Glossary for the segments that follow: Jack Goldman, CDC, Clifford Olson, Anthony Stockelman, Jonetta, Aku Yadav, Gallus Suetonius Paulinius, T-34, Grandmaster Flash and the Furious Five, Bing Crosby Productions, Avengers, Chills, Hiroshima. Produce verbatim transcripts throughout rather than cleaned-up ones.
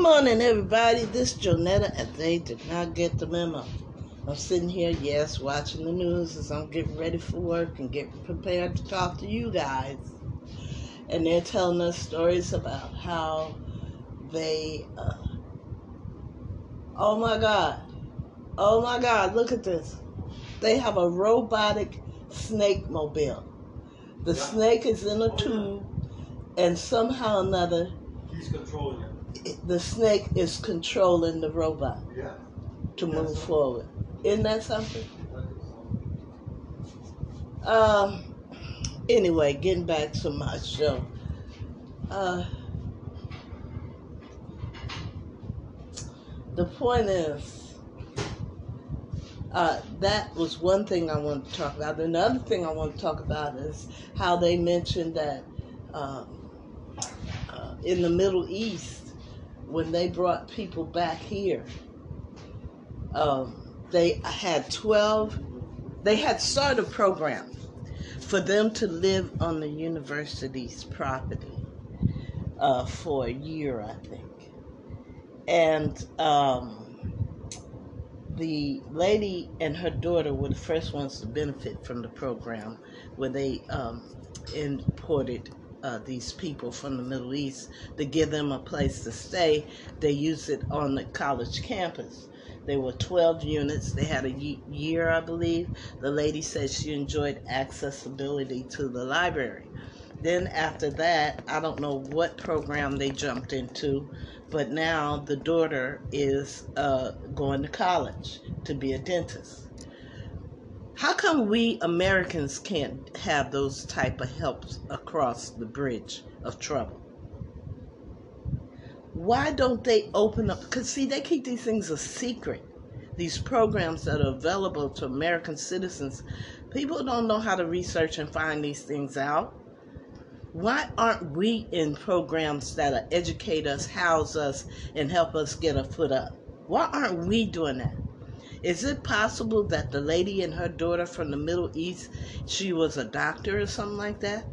Good morning, everybody. This is Jonetta, and they did not get the memo. I'm sitting here, yes, watching the news as I'm getting ready for work and getting prepared to talk to you guys. And they're telling us stories about how they, uh, oh my God, oh my God, look at this. They have a robotic snake mobile. The yeah. snake is in a oh, tube, yeah. and somehow or another, he's controlling it. The snake is controlling the robot yeah. to move That's forward. Isn't that something? Um, anyway, getting back to my show. Uh, the point is, uh, that was one thing I wanted to talk about. Another thing I want to talk about is how they mentioned that uh, uh, in the Middle East, when they brought people back here, um, they had twelve, they had started a program for them to live on the university's property uh, for a year, I think. And um, the lady and her daughter were the first ones to benefit from the program, where they um, imported Uh, these people from the Middle East to give them a place to stay. They used it on the college campus. There were twelve units. They had a ye- year, I believe. The lady said she enjoyed accessibility to the library. Then after that, I don't know what program they jumped into, but now the daughter is uh, going to college to be a dentist. How come we Americans can't have those type of helps across the bridge of trouble? Why don't they open up? Because, see, they keep these things a secret. These programs that are available to American citizens, people don't know how to research and find these things out. Why aren't we in programs that educate us, house us, and help us get a foot up? Why aren't we doing that? Is it possible that the lady and her daughter from the Middle East, she was a doctor or something like that?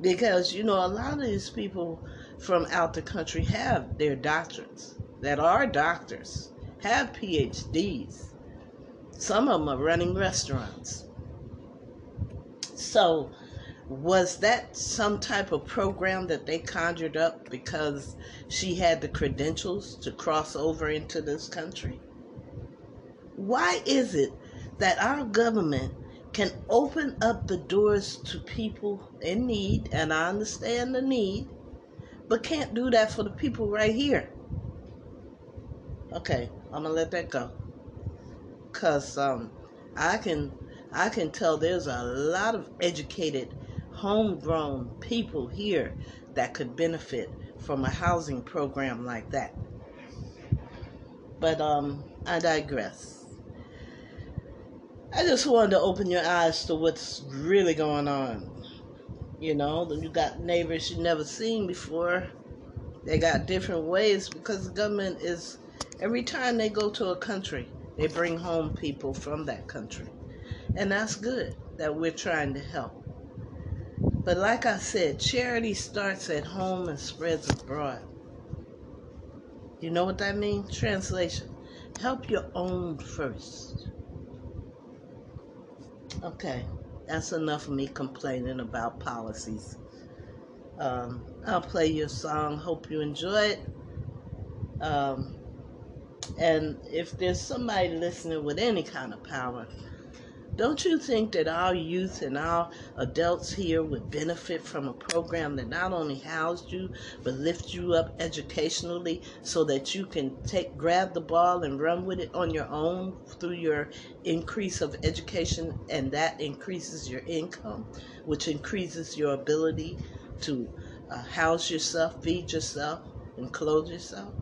Because, you know, a lot of these people from out the country have their doctorates, that are doctors, have P H Ds. Some of them are running restaurants. So was that some type of program that they conjured up because she had the credentials to cross over into this country? Why is it that our government can open up the doors to people in need, and I understand the need, but can't do that for the people right here? Okay, I'm gonna let that go, cause um, I can I can tell there's a lot of educated, homegrown people here that could benefit from a housing program like that. But um, I digress. I just wanted to open your eyes to what's really going on. You know, you got neighbors you've never seen before. They got different ways because the government is, every time they go to a country, they bring home people from that country. And that's good that we're trying to help. But like I said, charity starts at home and spreads abroad. You know what that means? Translation. Help your own first. Okay, that's enough of me complaining about policies. Um, I'll play your song. Hope you enjoy it. Um, and if there's somebody listening with any kind of power, don't you think that our youth and our adults here would benefit from a program that not only housed you, but lift you up educationally so that you can take grab the ball and run with it on your own through your increase of education, and that increases your income, which increases your ability to uh, house yourself, feed yourself, and clothe yourself?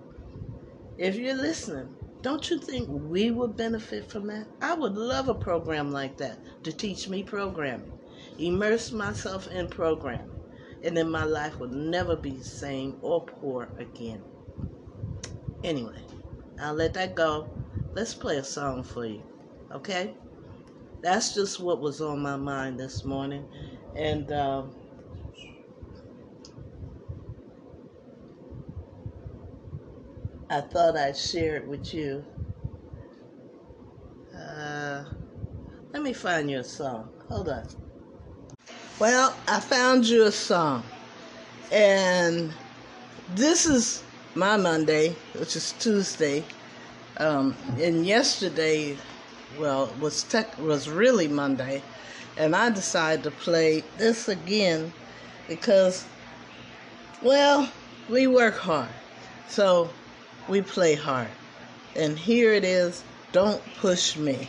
If you're listening, don't you think we would benefit from that? I would love a program like that to teach me programming, immerse myself in programming, and then my life would never be the same or poor again. Anyway, I'll let that go. Let's play a song for you, okay? That's just what was on my mind this morning. And um, I thought I'd share it with you. Uh, let me find you a song. Hold on. Well, I found you a song. And this is my Monday, which is Tuesday. Um, and yesterday, well, was tech, was really Monday. And I decided to play this again because, well, we work hard. So we play hard. And here it is, Don't Push Me.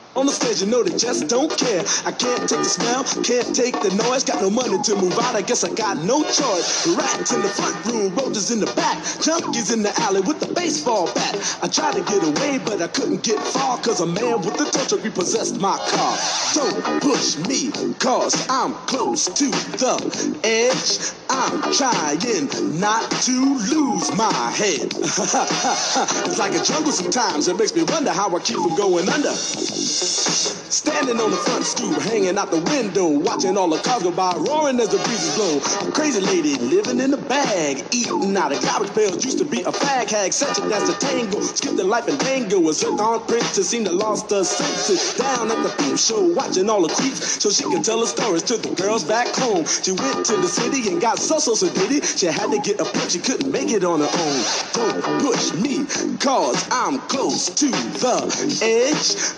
on the stage, you know they just don't care. I can't take the smell, can't take the noise. Got no money to move out, I guess I got no choice. Rats in the front room, roaches in the back. Junkies in the alley with the baseball bat. I tried to get away, but I couldn't get far, cause a man with a tow truck repossessed my car. Don't push me, cause I'm close to the edge. I'm trying not to lose my head. It's like a jungle sometimes, it makes me wonder how I keep from going under. Standing on the front stoop, hanging out the window, watching all the cars go by, roaring as the breezes blow. A crazy lady living in a bag, eating out of garbage pails, used to be a fag hag, such a dance to tango, skipped the life and tango, a zircon princess seemed to lost her senses. Down at the peep show, watching all the creeps, so she could tell her stories to the girls back home. She went to the city and got so so so diddy, she had to get a pimp, she couldn't make it on her own. Don't push me, cause I'm close to the edge.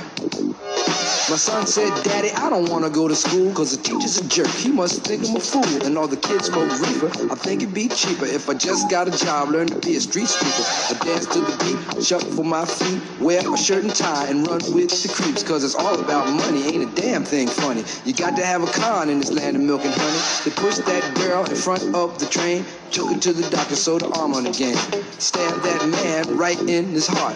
My son said, Daddy, I don't want to go to school, cause the teacher's a jerk, he must think I'm a fool. And all the kids smoke reefer, I think it'd be cheaper if I just got a job, learn to be a street sweeper. I dance to the beat, shuffle my feet, wear a shirt and tie and run with the creeps, cause it's all about money, ain't a damn thing funny. You got to have a con in this land of milk and honey. They pushed that girl in front of the train, took her to the doctor, sewed her arm on again. Stabbed that man right in his heart,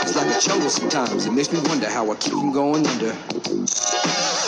It's like a jungle sometimes, it makes me wonder how I keep from going under.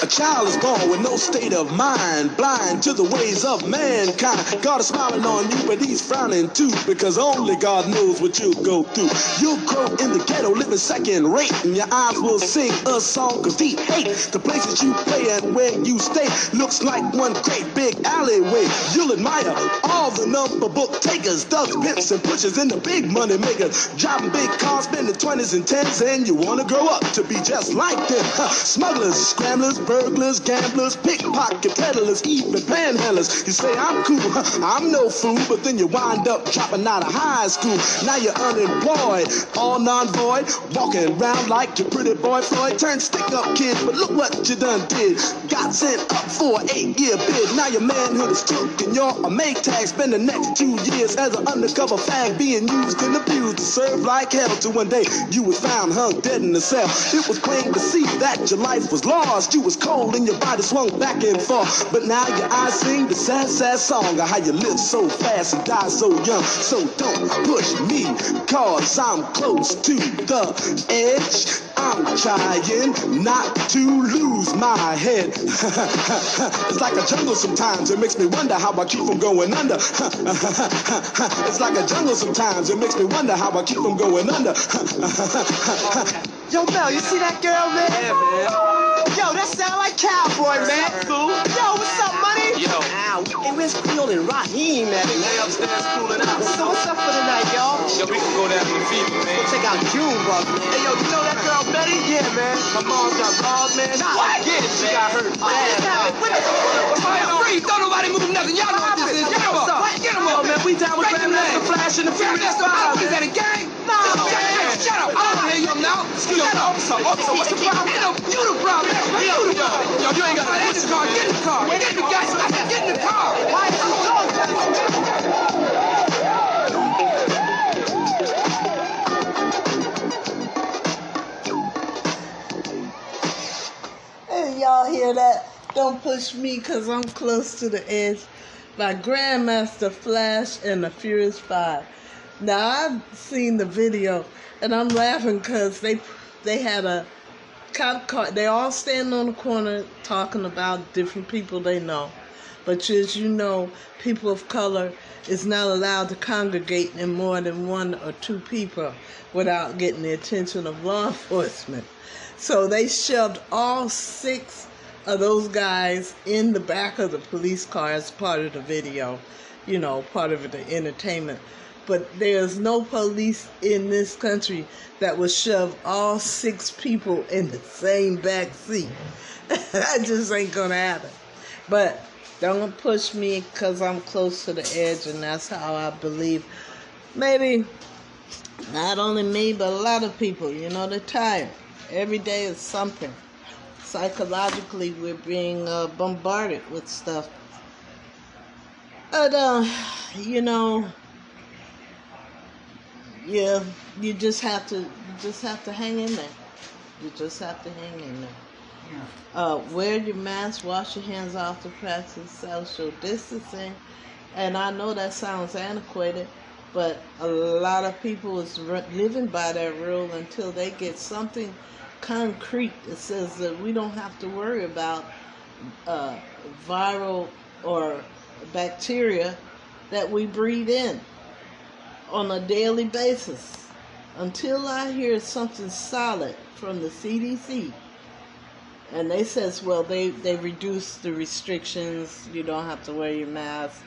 A child is born with no state of mind, blind to the ways of mankind. God is smiling on you, but he's frowning too, because only God knows what you'll go through. You'll grow in the ghetto, living second rate, and your eyes will sing a song of deep hate. The places you play and where you stay looks like one great big alleyway. You'll admire all the number book takers, thugs, pimps, and pushers, and the big money makers, driving big cars, spending twenties is intense and you want to grow up to be just like them. Smugglers, scramblers, burglars, gamblers, pickpocket peddlers, even panhandlers. You say I'm cool, I'm no fool, but then you wind up dropping out of high school. Now you're unemployed, all non-void, walking around like your pretty boy Floyd. Turned stick-up kid, but look what you done did. Got sent up for an eight-year bid. Now your manhood is took and you're a make tag. Spend the next two years as an undercover fag, being used and abused to serve like hell. Till one day you was found hung dead in a cell. It was plain to see that your life was lost. You was cold and your body swung back and forth. But now your eyes sing the sad, sad song of how you live so fast and die so young. So don't push me, cause I'm close to the edge. I'm trying not to lose my head. It's like a jungle sometimes, it makes me wonder how I keep from going under. It's like a jungle sometimes, it makes me wonder how I keep from going under. Yo, Mel, you see that girl, man? Yeah, man. Yo, that sound like Cowboy, man. Cool. Yo, what's up, money? Yo. Ow. Hey, where's Creole and Raheem at? They lay upstairs cooling out. So what's up for tonight, y'all? Yo, we can go down to the fever, man. Go check out June, bro. Hey, yo, you know that girl Betty? Yeah, man. My mom's got balls, man. Nah, what? Yeah, she got hurt. Oh, what's happening? What the fuck? Free. Don't nobody move nothing. Y'all know what this is. Get them up. Get them up, man. We down with Grandmaster Flash and the Furious Five. Is that a gang? No, man. Shut up. I don't hear you now. Excuse me. Officer, officer, what's the problem? You the problem. You the problem. Yo, you ain't got to get in the car. Get in the car. Get in the gas. Get in the car. Why is you going that? Y'all hear that? Don't push me because I'm close to the edge by Grandmaster Flash and the Furious Five. Now, I've seen the video and I'm laughing because they they had a cop car. They all standing on the corner talking about different people they know. But as you know, people of color is not allowed to congregate in more than one or two people without getting the attention of law enforcement. So they shoved all six of those guys in the back of the police car as part of the video, you know, part of the entertainment. But there's no police in this country that would shove all six people in the same back seat. That just ain't gonna happen. But don't push me because I'm close to the edge, and that's how I believe. Maybe not only me, but a lot of people, you know, they're tired. Every day is something. Psychologically, we're being uh, bombarded with stuff. But, uh, you know, yeah, you just have to, you just have to hang in there. You just have to hang in there. Yeah. Uh, wear your mask, wash your hands off to practice social distancing. And I know that sounds antiquated, but a lot of people is re- living by that rule until they get something concrete that says that we don't have to worry about uh, viral or bacteria that we breathe in on a daily basis. Until I hear something solid from the C D C, and they says, well, they, they reduce the restrictions, you don't have to wear your mask,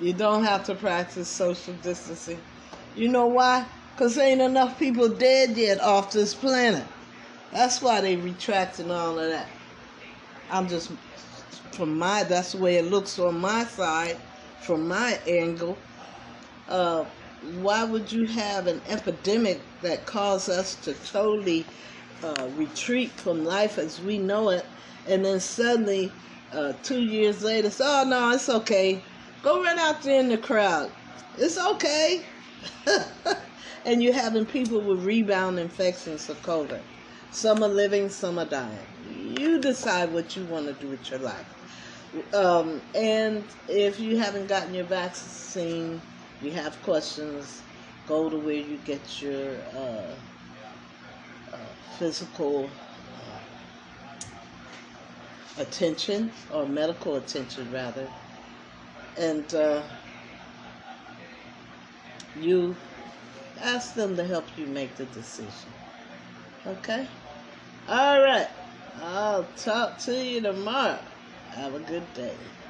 you don't have to practice social distancing. You know why? Because ain't enough people dead yet off this planet. That's why they retracting all of that. I'm just, from my, that's the way it looks on my side, from my angle. Uh, why would you have an epidemic that caused us to totally uh, retreat from life as we know it, and then suddenly, uh, two years later, say, oh, no, it's okay. Go right out there in the crowd. It's okay. And you're having people with rebound infections of COVID. Some are living, some are dying. You decide what you want to do with your life. Um, and if you haven't gotten your vaccine, you have questions, go to where you get your uh, uh, physical uh, attention, or medical attention, rather. And uh, you ask them to help you make the decision. Okay? All right. I'll talk to you tomorrow. Have a good day.